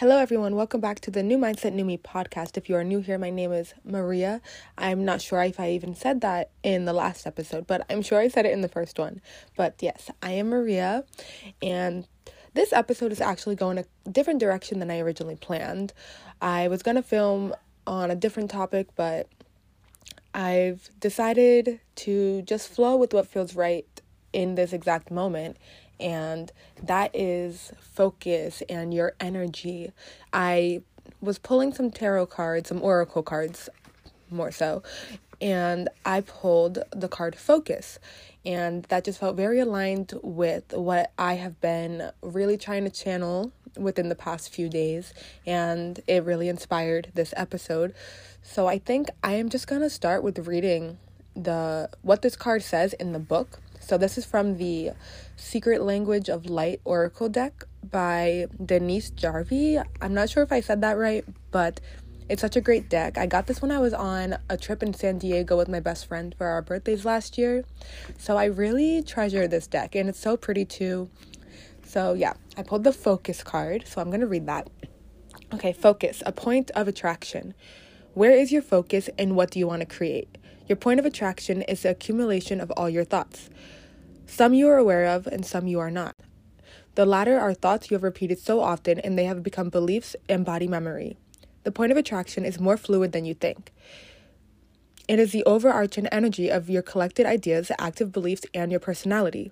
Hello everyone, welcome back to the New Mindset, New Me podcast. If you are new here, my name is Maria. I'm not sure if I even said that in the last episode, but I'm sure I said it in the first one. But yes, I am Maria, and this episode is actually going a different direction than I originally planned. I was going to film on a different topic, but I've decided to just flow with what feels right in this exact moment. And that is focus and your energy. I was pulling some tarot cards, some oracle cards more so, and I pulled the card focus. And that just felt very aligned with what I have been really trying to channel within the past few days. And it really inspired this episode. So I think I am just going to start with reading what this card says in the book. So this is from the Secret Language of Light Oracle Deck by Denise Jarvie. I'm not sure if I said that right, but it's such a great deck. I got this when I was on a trip in San Diego with my best friend for our birthdays last year. So I really treasure this deck, and it's so pretty too. So yeah, I pulled the focus card, so I'm going to read that. Okay, focus, a point of attraction. Where is your focus and what do you want to create? Your point of attraction is the accumulation of all your thoughts. Some you are aware of and some you are not. The latter are thoughts you have repeated so often and they have become beliefs and body memory. The point of attraction is more fluid than you think. It is the overarching energy of your collected ideas, active beliefs, and your personality.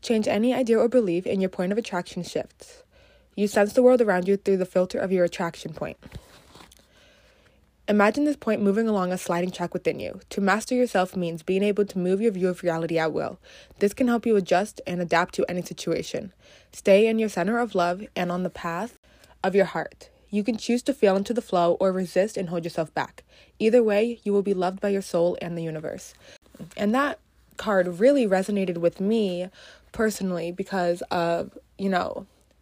Change any idea or belief and your point of attraction shifts. You sense the world around you through the filter of your attraction point. Imagine this point moving along a sliding track within you. To master yourself means being able to move your view of reality at will. This can help you adjust and adapt to any situation. Stay in your center of love and on the path of your heart. You can choose to fail into the flow or resist and hold yourself back. Either way, you will be loved by your soul and the universe. And that card really resonated with me personally because of,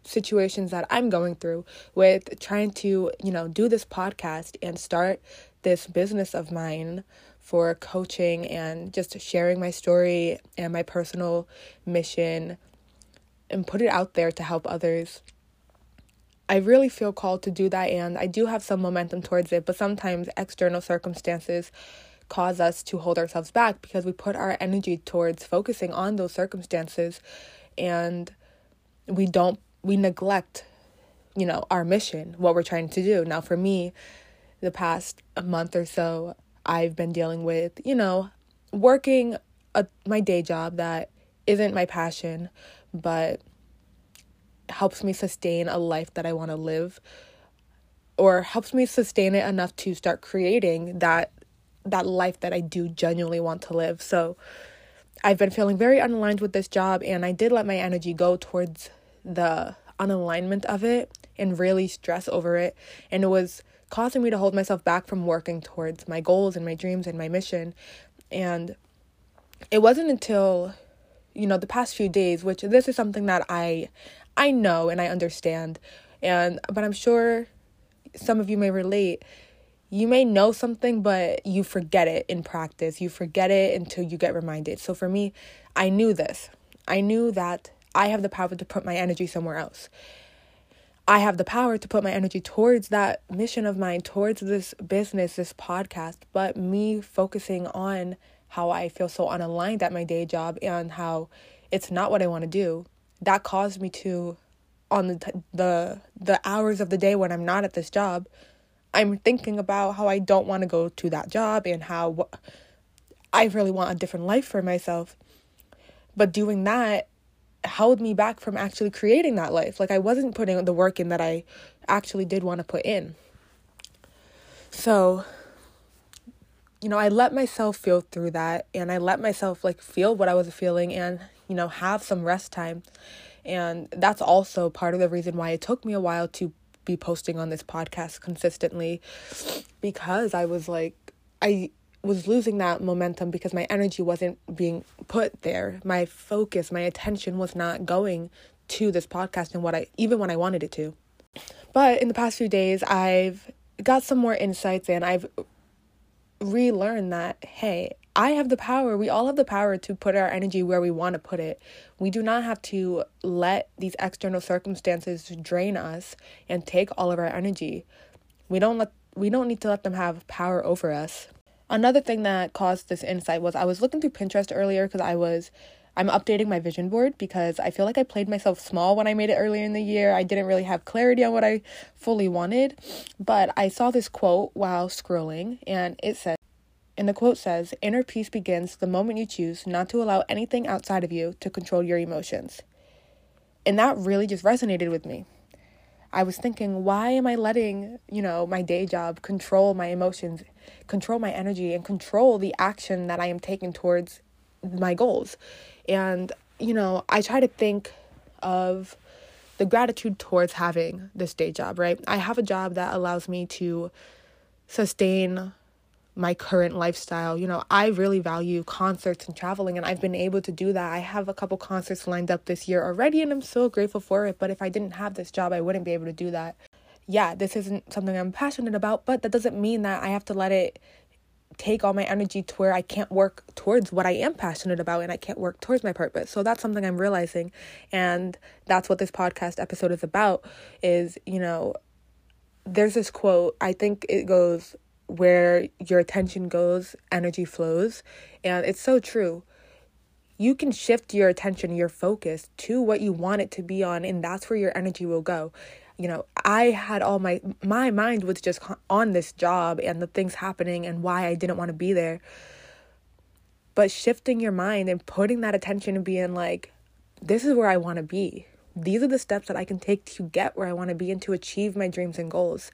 situations that I'm going through with trying to, do this podcast and start this business of mine for coaching and just sharing my story and my personal mission and put it out there to help others. I really feel called to do that, and I do have some momentum towards it, but sometimes external circumstances cause us to hold ourselves back because we put our energy towards focusing on those circumstances and we neglect, our mission, what we're trying to do. Now, for me, the past month or so, I've been dealing with, working my day job that isn't my passion, but helps me sustain a life that I want to live, or helps me sustain it enough to start creating that life that I do genuinely want to live. So I've been feeling very unaligned with this job, and I did let my energy go towards the unalignment of it and really stress over it, and it was causing me to hold myself back from working towards my goals and my dreams and my mission. And it wasn't until the past few days, which this is something that I know and I understand, but I'm sure some of you may relate. You may know something, but you forget it in practice. You forget it until you get reminded. So for me, I knew this. I knew that I have the power to put my energy somewhere else. I have the power to put my energy towards that mission of mine, towards this business, this podcast. But me focusing on how I feel so unaligned at my day job and how it's not what I want to do, that caused me to, on the hours of the day when I'm not at this job, I'm thinking about how I don't want to go to that job and how I really want a different life for myself. But doing that held me back from actually creating that life. I wasn't putting the work in that I actually did want to put in. So, I let myself feel through that, and I let myself feel what I was feeling and, have some rest time. And that's also part of the reason why it took me a while to be posting on this podcast consistently, because I was I was losing that momentum because my energy wasn't being put there. My focus, my attention was not going to this podcast and even when I wanted it to. But in the past few days, I've got some more insights and I've relearned that, hey, I have the power. We all have the power to put our energy where we want to put it. We do not have to let these external circumstances drain us and take all of our energy. We don't need to let them have power over us. Another thing that caused this insight was I was looking through Pinterest earlier because I'm updating my vision board because I feel like I played myself small when I made it earlier in the year. I didn't really have clarity on what I fully wanted, but I saw this quote while scrolling, and it says, and the quote says, "Inner peace begins the moment you choose not to allow anything outside of you to control your emotions." And that really just resonated with me. I was thinking, why am I letting, my day job control my emotions, control my energy, and control the action that I am taking towards my goals? And, I try to think of the gratitude towards having this day job, right? I have a job that allows me to sustain my current lifestyle. I really value concerts and traveling, and I've been able to do that. I have a couple concerts lined up this year already, and I'm so grateful for it. But if I didn't have this job, I wouldn't be able to do that. Yeah, this isn't something I'm passionate about, but that doesn't mean that I have to let it take all my energy to where I can't work towards what I am passionate about and I can't work towards my purpose. So that's something I'm realizing, and that's what this podcast episode is about, is, there's this quote, I think it goes, "Where your attention goes, energy flows." And it's so true. You can shift your attention, your focus to what you want it to be on, and that's where your energy will go. I had all my mind was just on this job and the things happening and why I didn't want to be there. But shifting your mind and putting that attention and being like, this is where I want to be. These are the steps that I can take to get where I want to be and to achieve my dreams and goals.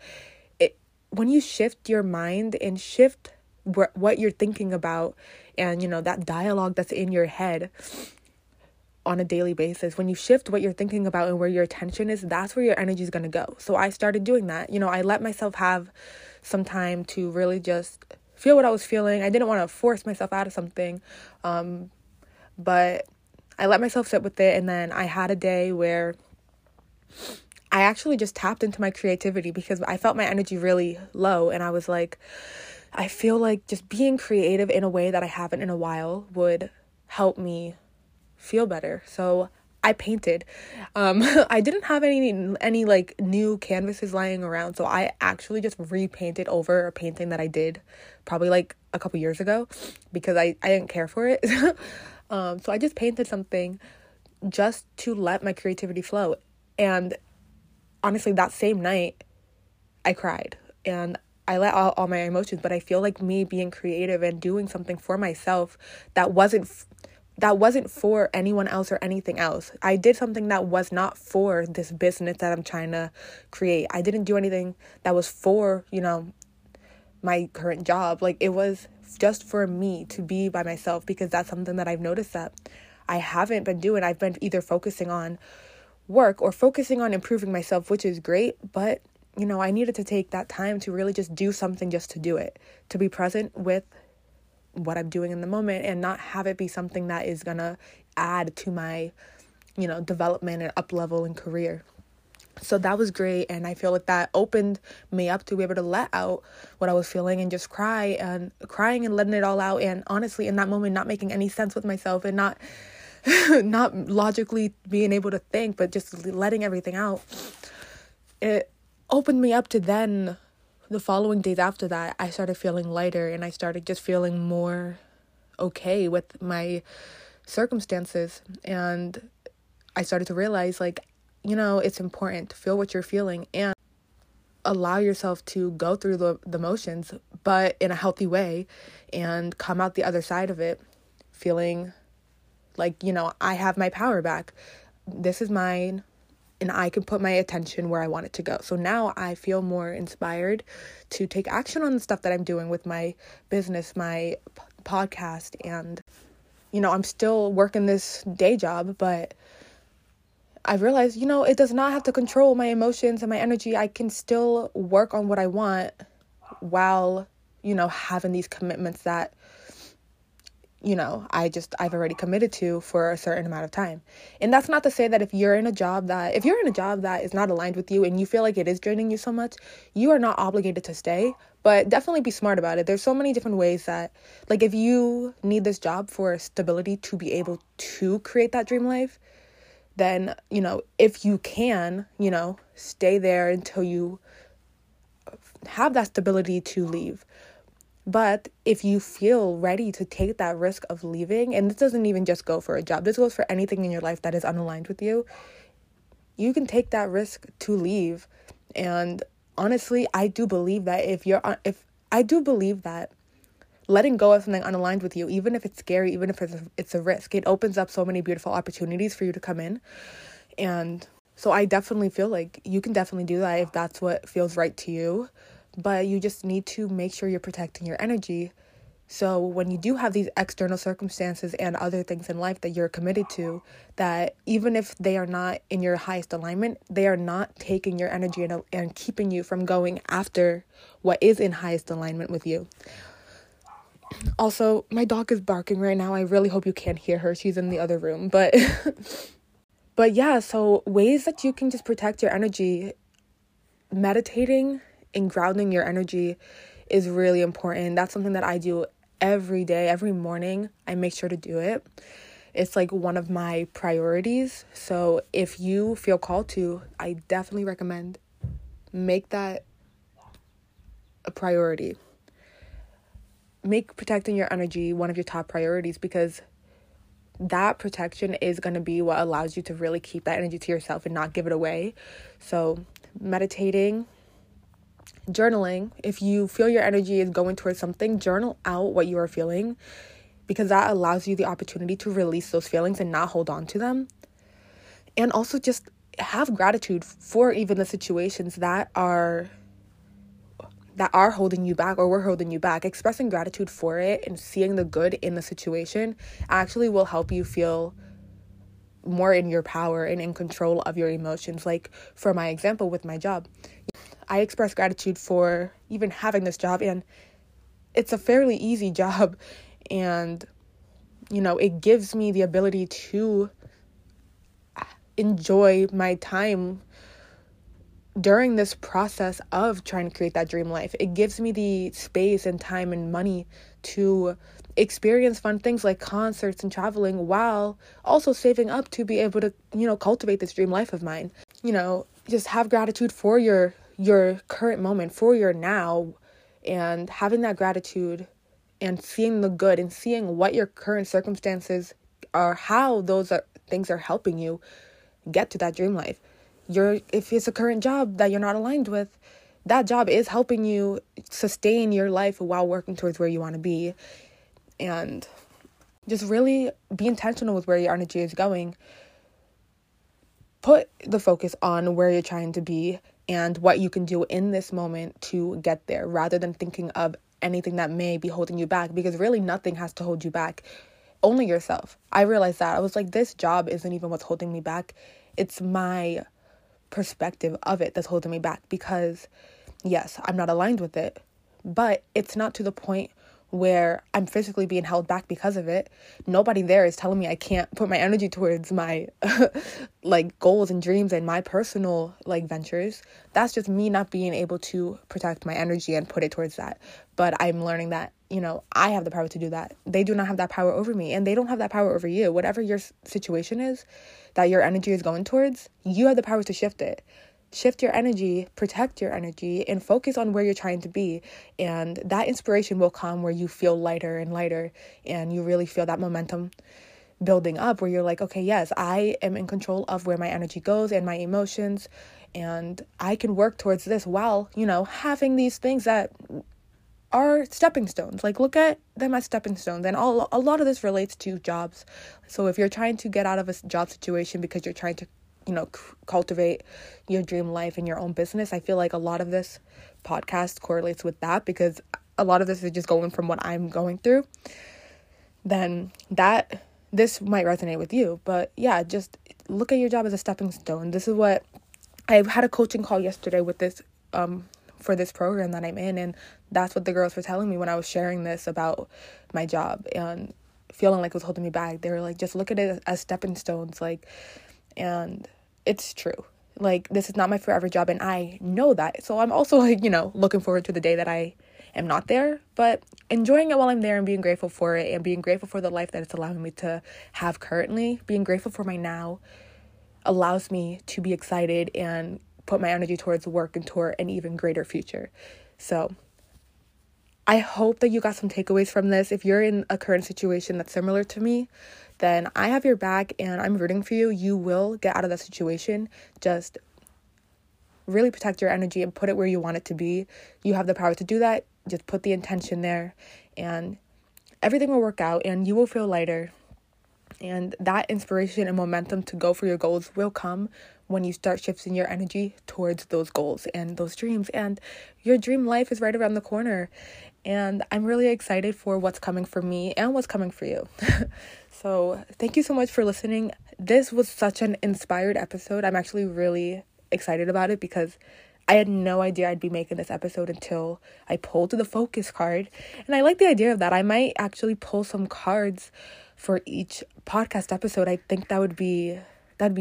When you shift your mind and shift what you're thinking about and, that dialogue that's in your head on a daily basis, when you shift what you're thinking about and where your attention is, that's where your energy is going to go. So I started doing that. I let myself have some time to really just feel what I was feeling. I didn't want to force myself out of something, but I let myself sit with it. And then I had a day where I actually just tapped into my creativity because I felt my energy really low, and I was like, I feel like just being creative in a way that I haven't in a while would help me feel better. So I painted. I didn't have any like new canvases lying around, so I actually just repainted over a painting that I did probably like a couple years ago because I didn't care for it. So I just painted something just to let my creativity flow. And honestly, that same night, I cried and I let out all my emotions. But I feel like me being creative and doing something for myself that wasn't for anyone else or anything else. I did something that was not for this business that I'm trying to create. I didn't do anything that was for, my current job. Like, it was just for me to be by myself, because that's something that I've noticed that I haven't been doing. I've been either focusing on work or focusing on improving myself, which is great, but I needed to take that time to really just do something just to do it, to be present with what I'm doing in the moment and not have it be something that is gonna add to my development and up level and career. So that was great, and I feel like that opened me up to be able to let out what I was feeling and just crying and letting it all out, and honestly in that moment not making any sense with myself and not logically being able to think, but just letting everything out. It opened me up to then the following days after that, I started feeling lighter and I started just feeling more okay with my circumstances. And I started to realize, it's important to feel what you're feeling and allow yourself to go through the motions, but in a healthy way, and come out the other side of it feeling I have my power back. This is mine, and I can put my attention where I want it to go. So now I feel more inspired to take action on the stuff that I'm doing with my business, my podcast, and, I'm still working this day job, but I realized, it does not have to control my emotions and my energy. I can still work on what I want while, having these commitments that you know, I've already committed to for a certain amount of time. And that's not to say that if you're in a job that is not aligned with you and you feel like it is draining you so much, you are not obligated to stay, but definitely be smart about it. There's so many different ways that, like, if you need this job for stability to be able to create that dream life, then, you know, if you can, you know, stay there until you have that stability to leave. But if you feel ready to take that risk of leaving, and this doesn't even just go for a job, this goes for anything in your life that is unaligned with you, you can take that risk to leave. And honestly, I do believe that letting go of something unaligned with you, even if it's scary, even if it's a risk, it opens up so many beautiful opportunities for you to come in. And so I definitely feel like you can definitely do that if that's what feels right to you. But you just need to make sure you're protecting your energy. So when you do have these external circumstances and other things in life that you're committed to, that even if they are not in your highest alignment, they are not taking your energy and keeping you from going after what is in highest alignment with you. Also, my dog is barking right now. I really hope you can't hear her. She's in the other room. But yeah, so ways that you can just protect your energy, meditating and grounding your energy is really important. That's something that I do every day, every morning. I make sure to do it. It's like one of my priorities. So if you feel called to, I definitely recommend make that a priority. Make protecting your energy one of your top priorities, because that protection is going to be what allows you to really keep that energy to yourself and not give it away. So meditating, journaling. If you feel your energy is going towards something, journal out what you are feeling, because that allows you the opportunity to release those feelings and not hold on to them. And also just have gratitude for even the situations that are holding you back or were holding you back. Expressing gratitude for it and seeing the good in the situation actually will help you feel more in your power and in control of your emotions. Like, for my example with my job, I express gratitude for even having this job, and it's a fairly easy job, and, you know, it gives me the ability to enjoy my time during this process of trying to create that dream life. It gives me the space and time and money to experience fun things like concerts and traveling, while also saving up to be able to, you know, cultivate this dream life of mine. You know, just have gratitude for your current moment, for your now, and having that gratitude and seeing the good and seeing what your current circumstances are, how those things are helping you get to that dream life. If it's a current job that you're not aligned with, that job is helping you sustain your life while working towards where you want to be. And just really be intentional with where your energy is going. Put the focus on where you're trying to be and what you can do in this moment to get there, rather than thinking of anything that may be holding you back, because really nothing has to hold you back. Only yourself. I realized that. I was like, this job isn't even what's holding me back. It's my perspective of it that's holding me back, because yes, I'm not aligned with it, but it's not to the point where I'm physically being held back because of it. Nobody there is telling me I can't put my energy towards my like goals and dreams and my personal like ventures. That's just me not being able to protect my energy and put it towards that. But I'm learning that, you know, I have the power to do that. They do not have that power over me, and they don't have that power over you. Whatever your situation is that your energy is going towards, you have the power to shift it. Shift your energy, protect your energy, and focus on where you're trying to be. And that inspiration will come where you feel lighter and lighter, and you really feel that momentum building up, where you're like, okay, yes, I am in control of where my energy goes and my emotions, and I can work towards this while, you know, having these things that are stepping stones. Like, look at them as stepping stones. And a lot of this relates to jobs. So if you're trying to get out of a job situation because you're trying to, you know, cultivate your dream life and your own business, I feel like a lot of this podcast correlates with that, because a lot of this is just going from what I'm going through. Then this might resonate with you. But yeah, just look at your job as a stepping stone. This is what I had a coaching call yesterday with this for this program that I'm in, and that's what the girls were telling me when I was sharing this about my job. And feeling like it was holding me back. They were like, just look at it as stepping stones, like, and it's true. Like, this is not my forever job, and I know that. So I'm also, like, you know, looking forward to the day that I am not there, but enjoying it while I'm there and being grateful for it and being grateful for the life that it's allowing me to have currently. Being grateful for my now allows me to be excited and put my energy towards work and toward an even greater future. So I hope that you got some takeaways from this. If you're in a current situation that's similar to me, then I have your back and I'm rooting for you. You will get out of that situation. Just really protect your energy and put it where you want it to be. You have the power to do that. Just put the intention there and everything will work out and you will feel lighter. And that inspiration and momentum to go for your goals will come when you start shifting your energy towards those goals and those dreams. And your dream life is right around the corner. And I'm really excited for what's coming for me and what's coming for you. So thank you so much for listening. This was such an inspired episode. I'm actually really excited about it because I had no idea I'd be making this episode until I pulled the focus card. And I like the idea of that. I might actually pull some cards for each podcast episode. I think that'd be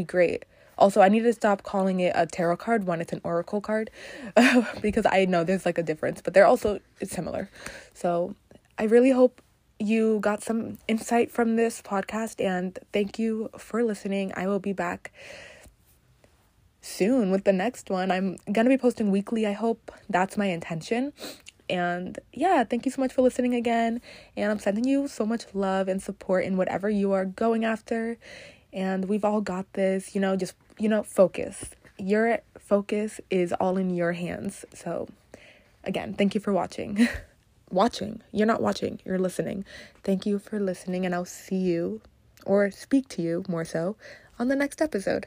great. Also, I need to stop calling it a tarot card when it's an oracle card because I know there's like a difference, but they're also similar. So I really hope you got some insight from this podcast and thank you for listening. I will be back soon with the next one. I'm going to be posting weekly. I hope that's my intention. And yeah, thank you so much for listening again. And I'm sending you so much love and support in whatever you are going after. And we've all got this, you know, just, you know, focus. Your focus is all in your hands. So again, thank you for watching. You're not watching, you're listening. Thank you for listening and I'll see you or speak to you more so on the next episode.